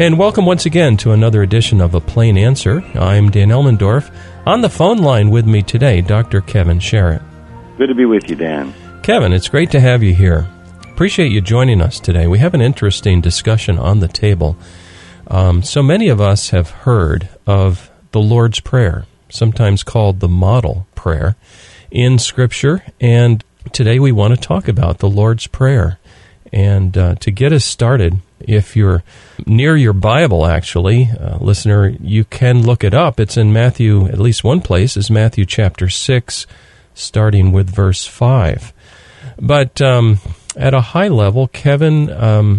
And welcome once again to another edition of A Plain Answer. I'm Dan Elmendorf. On the phone line with me today, Dr. Kevin Sherritt. Good to be with you, Dan. Kevin, it's great to have you here. Appreciate you joining us today. We have an interesting discussion on the table. So many of us have heard of the Lord's Prayer, sometimes called the model prayer, in Scripture, and today we want to talk about the Lord's Prayer. And to get us started, if you're near your Bible, actually, listener, you can look it up. It's in Matthew, at least one place, is Matthew chapter 6, starting with verse 5. But at a high level, Kevin,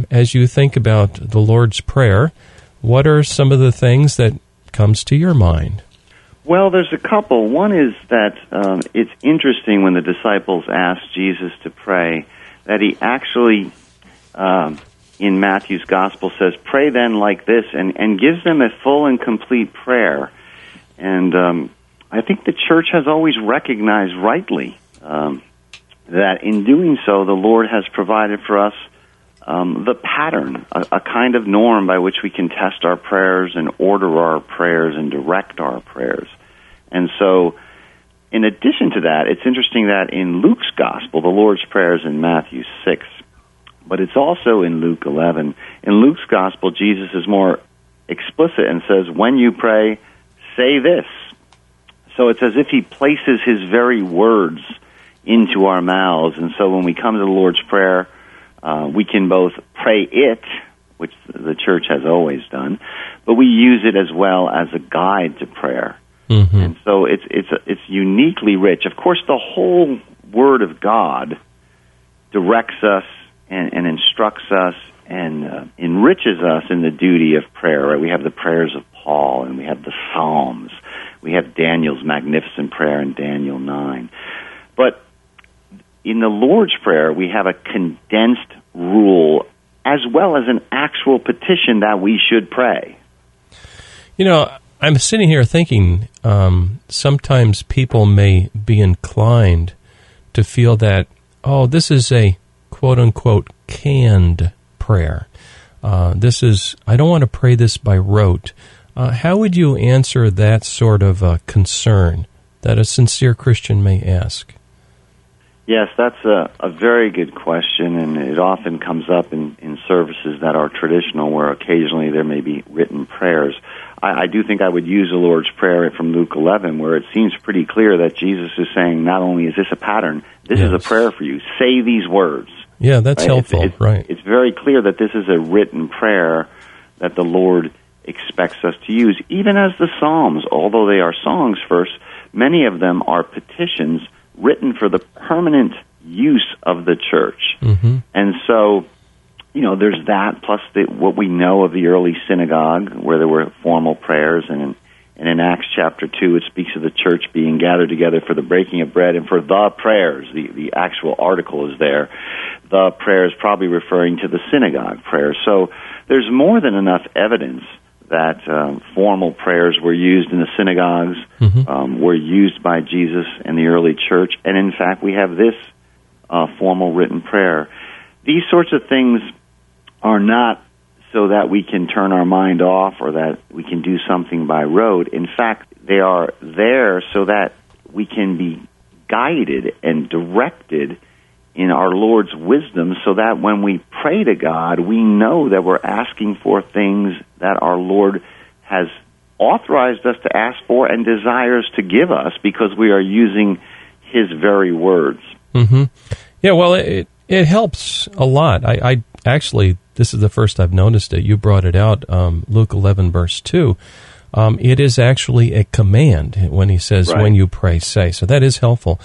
as you think about the Lord's Prayer, what are some of the things that comes to your mind? Well, there's a couple. One is that it's interesting when the disciples asked Jesus to pray, that he actually, in Matthew's Gospel, says, pray then like this, and gives them a full and complete prayer. And I think the church has always recognized rightly that in doing so, the Lord has provided for us the pattern, a kind of norm by which we can test our prayers and order our prayers and direct our prayers. And so, in addition to that, it's interesting that in Luke's Gospel, the Lord's Prayer is in Matthew 6, but it's also in Luke 11. In Luke's Gospel, Jesus is more explicit and says, when you pray, say this. So it's as if he places his very words into our mouths. And so when we come to the Lord's Prayer, we can both pray it, which the church has always done, but we use it as well as a guide to prayer. Mm-hmm. And so it's uniquely rich. Of course, the whole Word of God directs us and instructs us and enriches us in the duty of prayer. Right? We have the prayers of Paul, and we have the Psalms. We have Daniel's magnificent prayer in Daniel 9. But in the Lord's Prayer, we have a condensed rule as well as an actual petition that we should pray. You know, I'm sitting here thinking sometimes people may be inclined to feel that, oh, this is a quote-unquote canned prayer. This is, I don't want to pray this by rote. How would you answer that sort of concern that a sincere Christian may ask? Yes, that's a very good question, and it often comes up in services that are traditional where occasionally there may be written prayers. I do think I would use the Lord's Prayer from Luke 11 where it seems pretty clear that Jesus is saying not only is this a pattern, this yes. is a prayer for you. Say these words. Yeah, that's right? Helpful. Right. It's very clear that this is a written prayer that the Lord expects us to use, even as the Psalms, although they are songs first, many of them are petitions written for the permanent use of the church. Mm-hmm. And so, you know, there's that, plus what we know of the early synagogue, where there were formal prayers, and in Acts chapter 2, it speaks of the church being gathered together for the breaking of bread and for the prayers. The actual article is there. The prayers probably referring to the synagogue prayers. So there's more than enough evidence that formal prayers were used in the synagogues, mm-hmm. Were used by Jesus and the early church, and in fact we have this formal written prayer. These sorts of things are not so that we can turn our mind off or that we can do something by rote. In fact, they are there so that we can be guided and directed in our Lord's wisdom, so that when we pray to God, we know that we're asking for things that our Lord has authorized us to ask for and desires to give us because we are using His very words. Mm-hmm. Yeah, well, it helps a lot. I actually, this is the first I've noticed it. You brought it out, Luke 11, verse 2. It is actually a command when he says, right. When you pray, say. So that is helpful.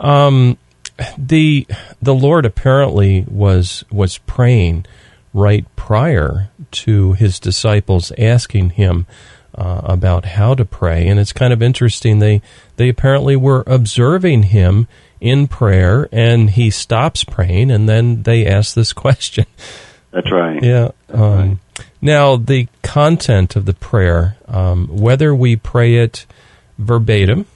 The Lord apparently was praying right prior to his disciples asking him about how to pray, and it's kind of interesting. They apparently were observing him in prayer, and he stops praying, and then they ask this question. That's right. Yeah. That's right. Now, the content of the prayer, whether we pray it verbatim,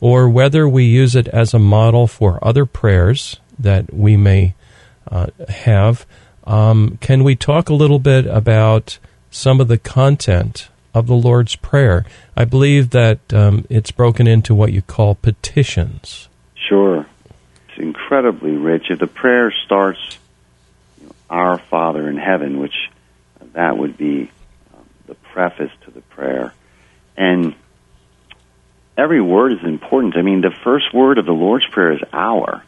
or whether we use it as a model for other prayers that we may have. Can we talk a little bit about some of the content of the Lord's Prayer. I believe that it's broken into what you call petitions. Sure. It's incredibly rich. The prayer starts, Our Father in Heaven, which that would be the preface to the prayer. And every word is important. I mean, the first word of the Lord's Prayer is our.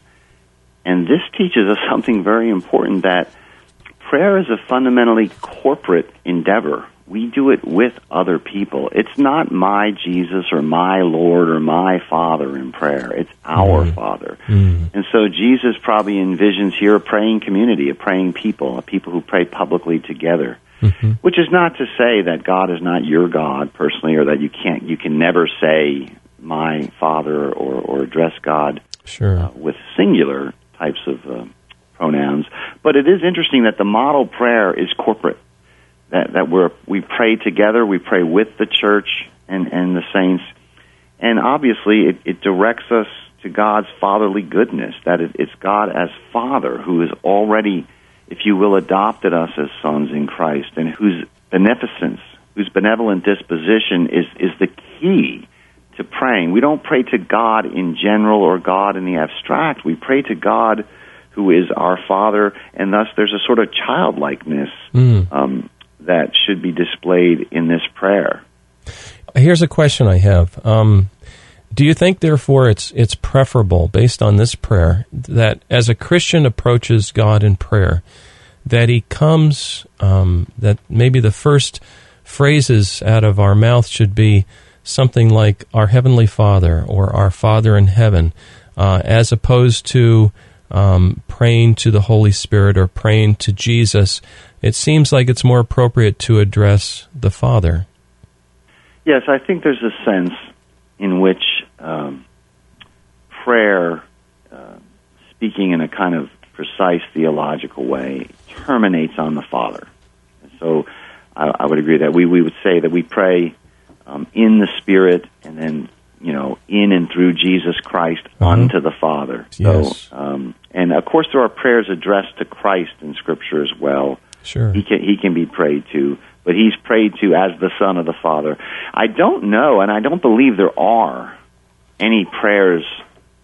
And this teaches us something very important, that prayer is a fundamentally corporate endeavor. We do it with other people. It's not my Jesus or my Lord or my Father in prayer. It's our Father. Mm. And so Jesus probably envisions here a praying community, a praying people, a people who pray publicly together. Mm-hmm. Which is not to say that God is not your God personally, or that you can never say my Father or address God with singular types of pronouns. But it is interesting that the model prayer is corporate, that we pray together, we pray with the church and the saints. And obviously it directs us to God's fatherly goodness, that it's God as Father who is already, if you will, adopted us as sons in Christ, and whose beneficence, whose benevolent disposition is the key to praying. We don't pray to God in general or God in the abstract. We pray to God who is our Father, and thus there's a sort of childlikeness that should be displayed in this prayer. Here's a question I have. Do you think, therefore, it's preferable, based on this prayer, that as a Christian approaches God in prayer, that he comes, that maybe the first phrases out of our mouth should be something like our Heavenly Father or our Father in Heaven, as opposed to praying to the Holy Spirit or praying to Jesus? It seems like it's more appropriate to address the Father. Yes, I think there's a sense in which prayer, speaking in a kind of precise theological way, terminates on the Father. And so I would agree that we would say that we pray in the Spirit, and then, in and through Jesus Christ unto the Father. Yes. So, and of course there are prayers addressed to Christ in Scripture as well. Sure. He can be prayed to, but he's prayed to as the Son of the Father. I don't know, and I don't believe there are any prayers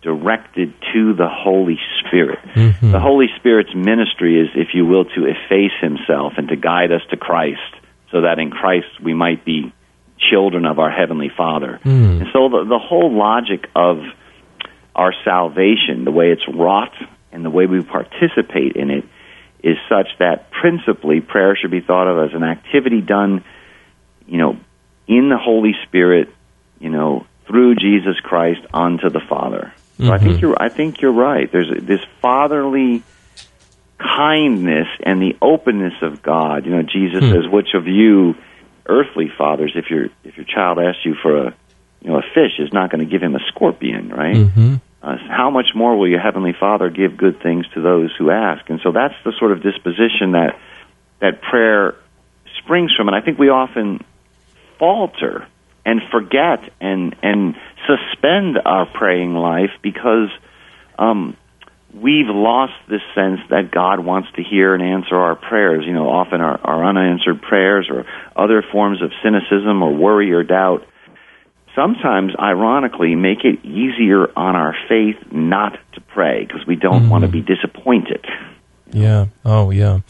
directed to the Holy Spirit. Mm-hmm. The Holy Spirit's ministry is, if you will, to efface himself and to guide us to Christ, so that in Christ we might be children of our Heavenly Father. Mm. And so the whole logic of our salvation, the way it's wrought and the way we participate in it, is such that principally prayer should be thought of as an activity done, in the Holy Spirit, through Jesus Christ unto the Father. So I think you're right. There's this fatherly kindness and the openness of God. Jesus says, "Which of you earthly fathers, if your child asks you for a fish, is not going to give him a scorpion, right?" Mm-hmm. How much more will your Heavenly Father give good things to those who ask? And so that's the sort of disposition that prayer springs from. And I think we often falter and forget and suspend our praying life because we've lost this sense that God wants to hear and answer our prayers. Often our unanswered prayers or other forms of cynicism or worry or doubt sometimes, ironically, make it easier on our faith not to pray because we don't want to be disappointed. Yeah. Oh, yeah.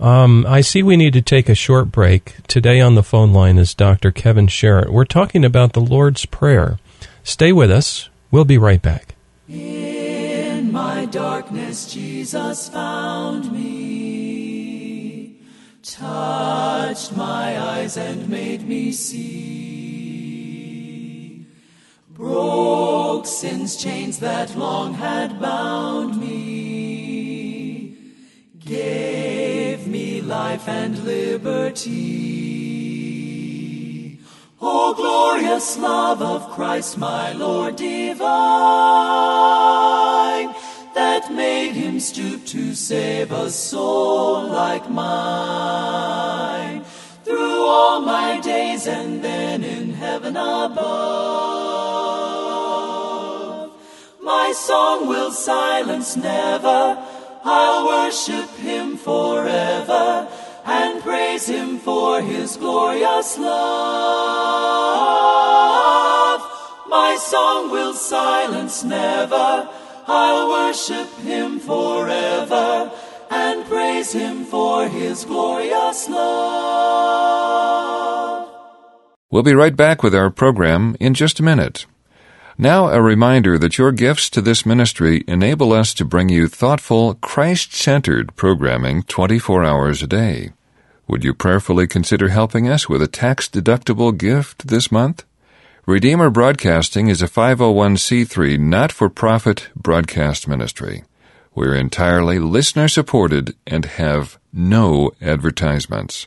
I see we need to take a short break. Today on the phone line is Dr. Kevin Sherritt. We're talking about the Lord's Prayer. Stay with us. We'll be right back. In my darkness, Jesus found me, touched my eyes and made me see. Broke sin's chains that long had bound me, gave me life and liberty. O glorious love of Christ, my Lord divine, that made him stoop to save a soul like mine. Through all my days and then in heaven above, my song will silence never. I'll worship him forever and and praise him for his glorious love. My song will silence never, I'll worship him forever, and praise him for his glorious love. We'll be right back with our program in just a minute. Now, a reminder that your gifts to this ministry enable us to bring you thoughtful, Christ-centered programming 24 hours a day. Would you prayerfully consider helping us with a tax-deductible gift this month? Redeemer Broadcasting is a 501c3 not-for-profit broadcast ministry. We're entirely listener-supported and have no advertisements.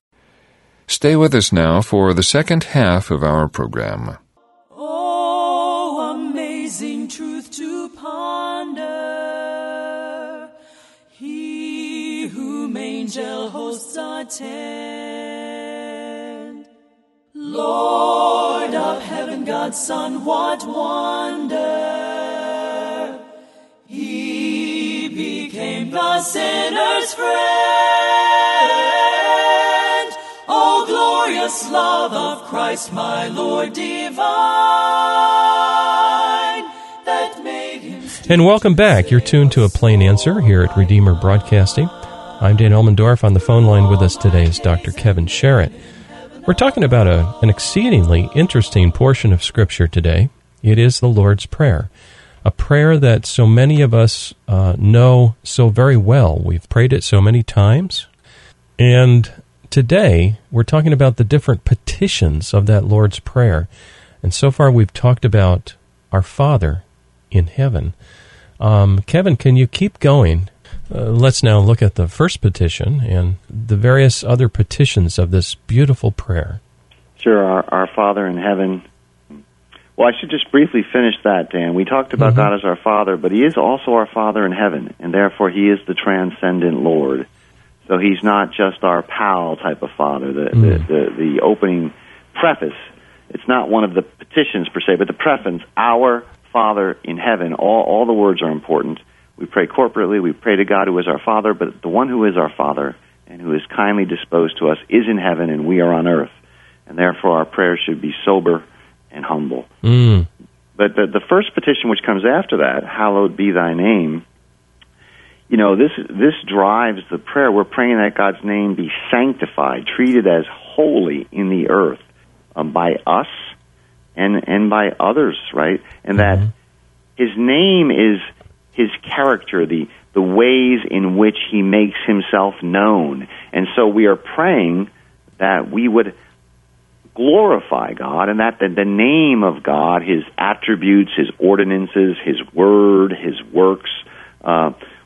Stay with us now for the second half of our program. Oh, amazing truth to ponder, he whom angel hosts attend. Lord of heaven, God's Son, what wonder! He became the sinner's friend. O glorious love of Christ, my Lord divine, that made him... And welcome back. You're tuned to A Plain Answer here at Redeemer Broadcasting. I'm Dan Elmendorf. On the phone line with us today is Dr. Kevin Sherritt. We're talking about an exceedingly interesting portion of Scripture today. It is the Lord's Prayer, a prayer that so many of us know so very well. We've prayed it so many times, and today, we're talking about the different petitions of that Lord's Prayer. And so far, we've talked about our Father in heaven. Kevin, can you keep going? Let's now look at the first petition and the various other petitions of this beautiful prayer. Sure, our Father in heaven. Well, I should just briefly finish that, Dan. We talked about God as our Father, but He is also our Father in heaven, and therefore He is the transcendent Lord. So He's not just our pal type of Father. The opening preface, it's not one of the petitions per se, but the preface, our Father in heaven, all the words are important. We pray corporately, we pray to God who is our Father, but the one who is our Father and who is kindly disposed to us is in heaven and we are on earth. And therefore our prayers should be sober and humble. Mm. But the first petition which comes after that, hallowed be thy name, you know, this drives the prayer. We're praying that God's name be sanctified, treated as holy in the earth by us and by others, right? And that His name is His character, the ways in which He makes Himself known. And so we are praying that we would glorify God and that the name of God, His attributes, His ordinances, His word, His works,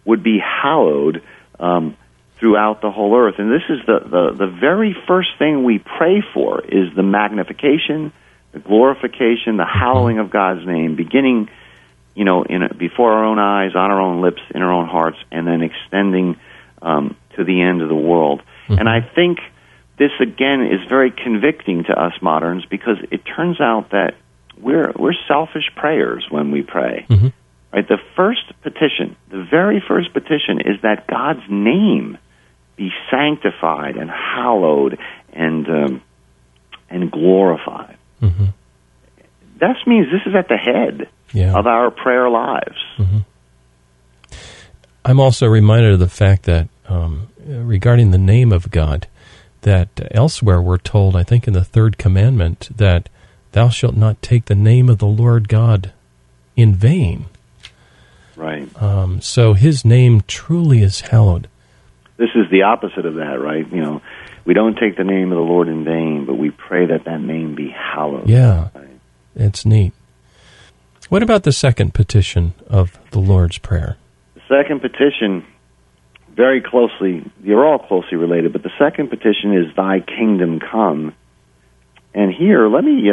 would be hallowed throughout the whole earth. And this is the very first thing we pray for, is the magnification, the glorification, the hallowing of God's name, beginning, you know, before our own eyes, on our own lips, in our own hearts, and then extending to the end of the world. Mm-hmm. And I think this, again, is very convicting to us moderns, because it turns out that we're selfish prayers when we pray. Mm-hmm. Right, the first petition, the very first petition, is that God's name be sanctified and hallowed and glorified. Mm-hmm. That means this is at the head of our prayer lives. Mm-hmm. I'm also reminded of the fact that regarding the name of God, that elsewhere we're told, I think in the third commandment, that thou shalt not take the name of the Lord God in vain. Right. So His name truly is hallowed. This is the opposite of that, right? You know, we don't take the name of the Lord in vain, but we pray that that name be hallowed. Yeah, right? It's neat. What about the second petition of the Lord's Prayer? The second petition, very closely, they're all closely related, but the second petition is, thy kingdom come. And here, let me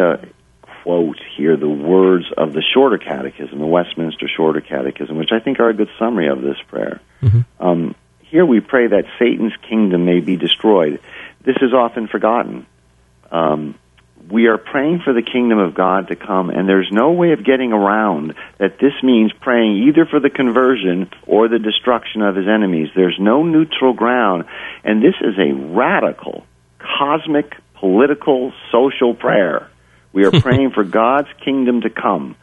quote here the words of the Shorter Catechism, the Westminster Shorter Catechism, which I think are a good summary of this prayer. Mm-hmm. Here we pray that Satan's kingdom may be destroyed. This is often forgotten. We are praying for the kingdom of God to come, and there's no way of getting around that this means praying either for the conversion or the destruction of his enemies. There's no neutral ground, and this is a radical, cosmic, political, social prayer. We are praying for God's kingdom to come.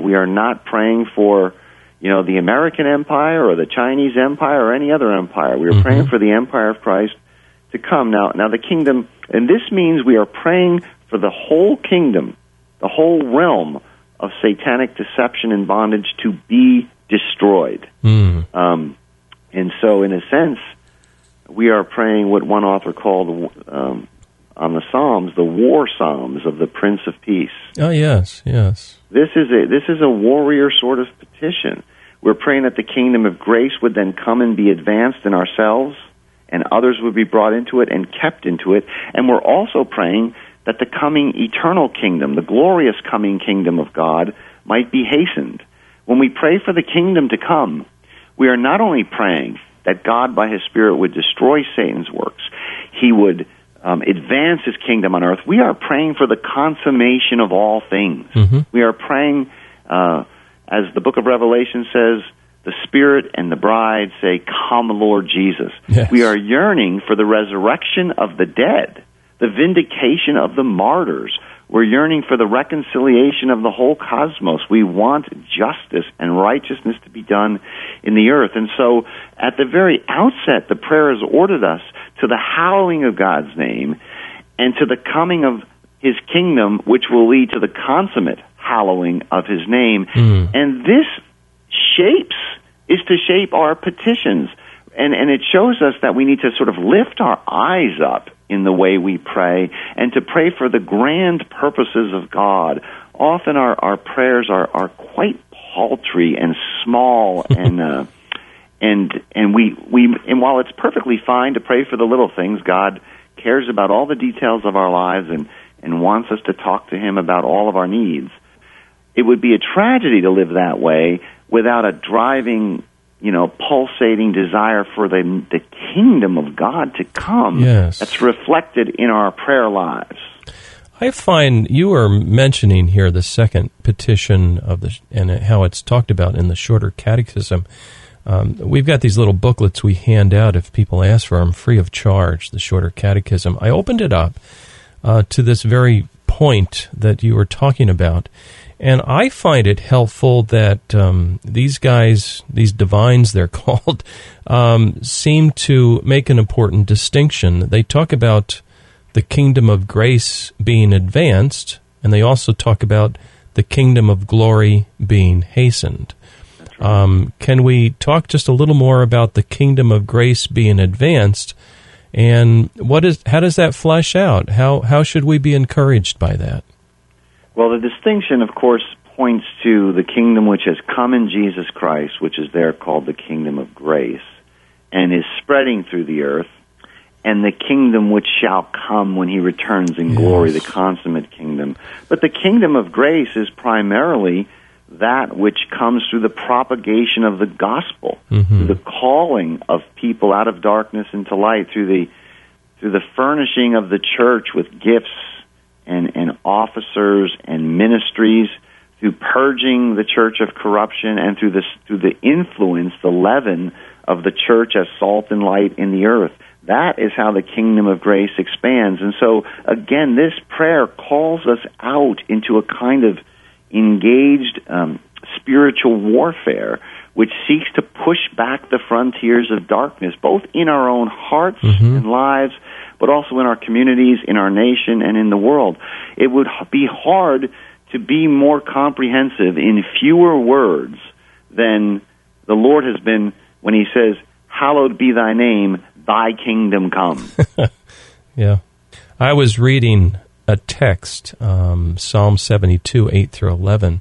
We are not praying for, you know, the American empire or the Chinese empire or any other empire. We are praying for the empire of Christ to come. Now the kingdom, and this means we are praying for the whole kingdom, the whole realm of satanic deception and bondage to be destroyed. And so, in a sense, we are praying what one author called on the Psalms, the war psalms of the Prince of Peace. Oh, yes, yes. This is a warrior sort of petition. We're praying that the kingdom of grace would then come and be advanced in ourselves, and others would be brought into it and kept into it. And we're also praying that the coming eternal kingdom, the glorious coming kingdom of God, might be hastened. When we pray for the kingdom to come, we are not only praying that God by His Spirit would destroy Satan's works, He would advance His kingdom on earth, we are praying for the consummation of all things. Mm-hmm. We are praying, as the book of Revelation says, the Spirit and the bride say, "Come, Lord Jesus." Yes. We are yearning for the resurrection of the dead, the vindication of the martyrs. We're yearning for the reconciliation of the whole cosmos. We want justice and righteousness to be done in the earth. And so, at the very outset, the prayer has ordered us to the hallowing of God's name and to the coming of His kingdom, which will lead to the consummate hallowing of His name. And this is to shape our petitions. And it shows us that we need to sort of lift our eyes up in the way we pray, and to pray for the grand purposes of God. Often our prayers are quite paltry and small, and while it's perfectly fine to pray for the little things, God cares about all the details of our lives and wants us to talk to Him about all of our needs. It would be a tragedy to live that way without a driving, pulsating desire for the kingdom of God to come. Yes. That's reflected in our prayer lives. I find you are mentioning here the second petition and how it's talked about in the Shorter Catechism. We've got these little booklets we hand out if people ask for them, free of charge, the Shorter Catechism. I opened it up to this very point that you were talking about. And I find it helpful that these guys, these divines they're called, seem to make an important distinction. They talk about the kingdom of grace being advanced, and they also talk about the kingdom of glory being hastened. Can we talk just a little more about the kingdom of grace being advanced, and how does that flesh out? How should we be encouraged by that? Well, the distinction, of course, points to the kingdom which has come in Jesus Christ, which is there called the kingdom of grace, and is spreading through the earth, and the kingdom which shall come when He returns in glory, the consummate kingdom. But the kingdom of grace is primarily that which comes through the propagation of the gospel, through the calling of people out of darkness into light, through the furnishing of the church with gifts, and officers and ministries, through purging the church of corruption, and through the influence, the leaven of the church as salt and light in the earth. That is how the kingdom of grace expands. And so, again, this prayer calls us out into a kind of engaged spiritual warfare, which seeks to push back the frontiers of darkness, both in our own hearts and lives, but also in our communities, in our nation, and in the world. It would be hard to be more comprehensive in fewer words than the Lord has been when He says, "Hallowed be Thy name, Thy kingdom come." Yeah. I was reading a text, Psalm 72, 8 through 11,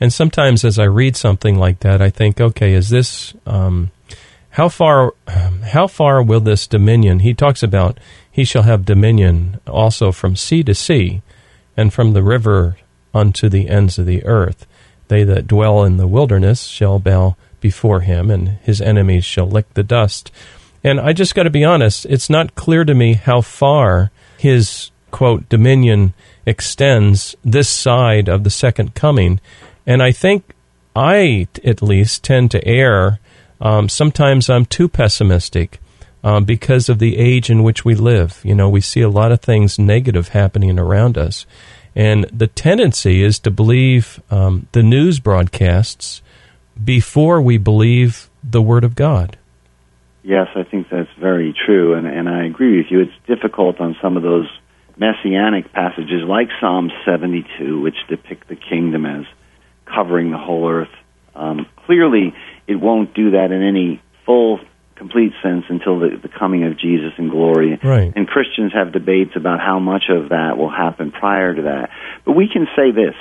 and sometimes as I read something like that, I think, okay, is this... how far will this dominion? He talks about he shall have dominion also from sea to sea, and from the river unto the ends of the earth. They that dwell in the wilderness shall bow before him, and his enemies shall lick the dust." And I just got to be honest, it's not clear to me how far his, quote, dominion extends this side of the second coming. And I think I, at least, tend to err. Sometimes I'm too pessimistic because of the age in which we live. You know, we see a lot of things negative happening around us. And the tendency is to believe the news broadcasts before we believe the Word of God. Yes, I think that's very true, and I agree with you. It's difficult on some of those messianic passages, like Psalm 72, which depict the kingdom as covering the whole earth. Clearly, it won't do that in any full, complete sense until the coming of Jesus in glory. Right. And Christians have debates about how much of that will happen prior to that. But we can say this.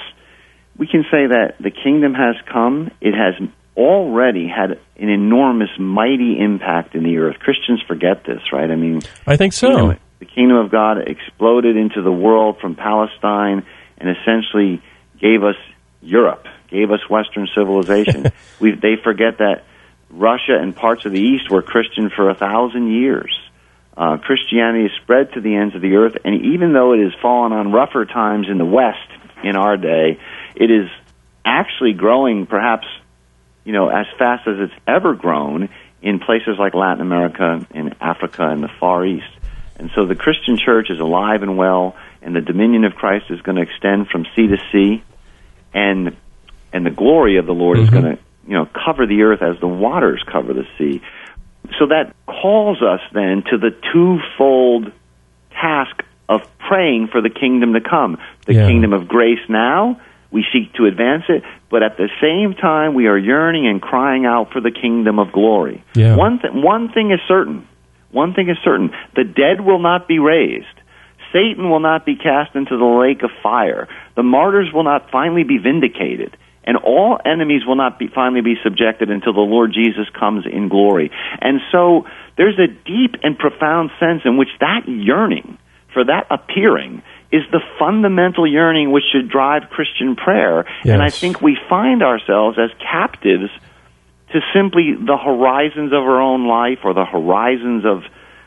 We can say that the kingdom has come. It has already had an enormous, mighty impact in the earth. Christians forget this, right? I mean, I think so. The kingdom of God exploded into the world from Palestine and essentially gave us Europe, gave us Western civilization. They forget that Russia and parts of the East were Christian for 1,000 years. Christianity has spread to the ends of the earth, and even though it has fallen on rougher times in the West in our day, it is actually growing perhaps, you know, as fast as it's ever grown in places like Latin America and Africa and the Far East. And so the Christian church is alive and well, and the dominion of Christ is going to extend from sea to sea, and the glory of the Lord is going to, you know, cover the earth as the waters cover the sea. So that calls us then to the twofold task of praying for the kingdom to come. The kingdom of grace now, we seek to advance it, but at the same time we are yearning and crying out for the kingdom of glory. Yeah. One thing is certain. The dead will not be raised. Satan will not be cast into the lake of fire. The martyrs will not finally be vindicated. And all enemies will not finally be subjected until the Lord Jesus comes in glory. And so there's a deep and profound sense in which that yearning for that appearing is the fundamental yearning which should drive Christian prayer. Yes. And I think we find ourselves as captives to simply the horizons of our own life, or the horizons of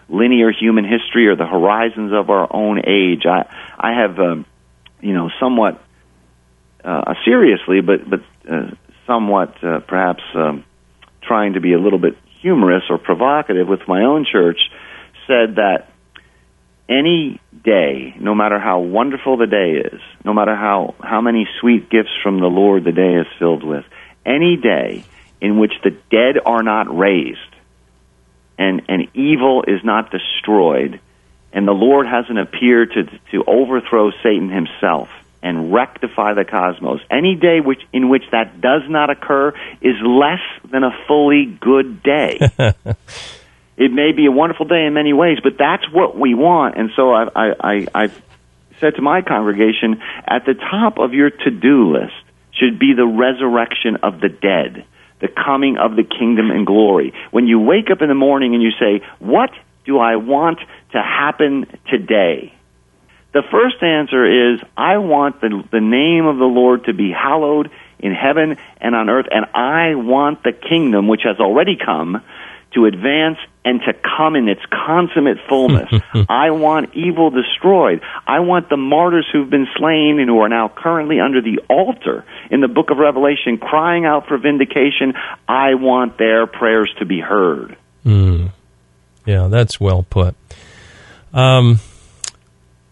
linear human history, or the horizons of our own age. I have, somewhat seriously, but somewhat perhaps trying to be a little bit humorous or provocative with my own church, said that any day, no matter how wonderful the day is, no matter how many sweet gifts from the Lord the day is filled with, any day in which the dead are not raised and evil is not destroyed and the Lord hasn't appeared to overthrow Satan himself and rectify the cosmos, any day in which that does not occur is less than a fully good day. It may be a wonderful day in many ways, but that's what we want. And so I've said to my congregation, at the top of your to-do list should be the resurrection of the dead, the coming of the kingdom in glory. When you wake up in the morning and you say, what do I want to happen today? The first answer is, I want the name of the Lord to be hallowed in heaven and on earth, and I want the kingdom, which has already come, to advance and to come in its consummate fullness. I want evil destroyed. I want the martyrs who've been slain and who are now currently under the altar in the book of Revelation crying out for vindication. I want their prayers to be heard. Mm. Yeah, that's well put.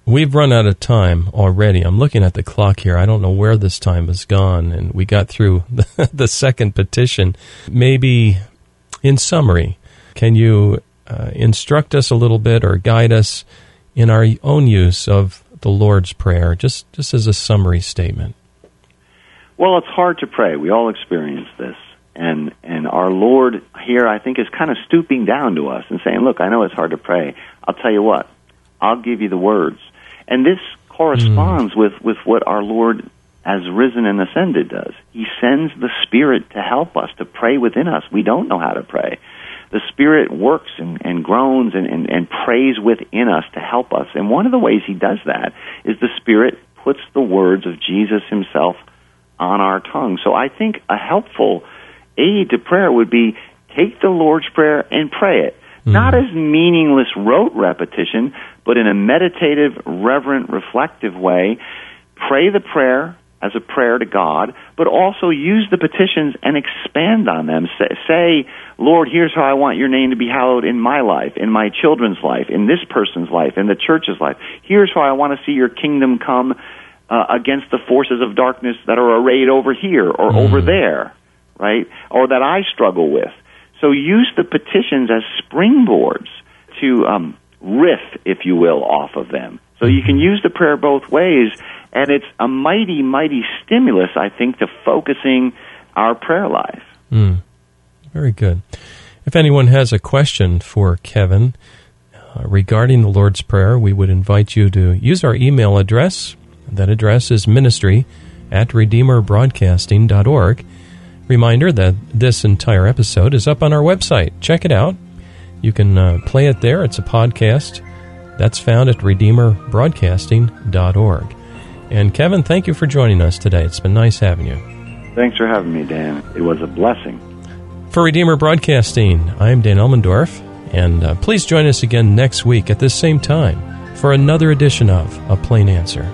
We've run out of time already. I'm looking at the clock here. I don't know where this time has gone, and we got through the second petition. Maybe, in summary, can you instruct us a little bit or guide us in our own use of the Lord's Prayer, just as a summary statement? Well, it's hard to pray. We all experience this. And our Lord here, I think, is kind of stooping down to us and saying, look, I know it's hard to pray. I'll tell you what. I'll give you the words. And this corresponds with what our Lord as risen and ascended does. He sends the Spirit to help us, to pray within us. We don't know how to pray. the Spirit works and groans and prays within us to help us. And one of the ways He does that is the Spirit puts the words of Jesus Himself on our tongue. So I think a helpful aid to prayer would be take the Lord's Prayer and pray it. Not as meaningless rote repetition, but in a meditative, reverent, reflective way. Pray the prayer as a prayer to God, but also use the petitions and expand on them. Say, Lord, here's how I want your name to be hallowed in my life, in my children's life, in this person's life, in the church's life. Here's how I want to see your kingdom come against the forces of darkness that are arrayed over here or over there, right? Or that I struggle with. So use the petitions as springboards to riff, if you will, off of them. So you can use the prayer both ways, and it's a mighty, mighty stimulus, I think, to focusing our prayer life. Very good. If anyone has a question for Kevin regarding the Lord's Prayer, we would invite you to use our email address. That address is ministry@redeemerbroadcasting.org. Reminder that this entire episode is up on our website. Check it out. You can play it there. It's a podcast that's found at redeemerbroadcasting.org. And Kevin, thank you for joining us today. It's been nice having you. Thanks for having me, Dan. It was a blessing. For Redeemer Broadcasting, I'm Dan Elmendorf, and please join us again next week at this same time for another edition of A Plain Answer.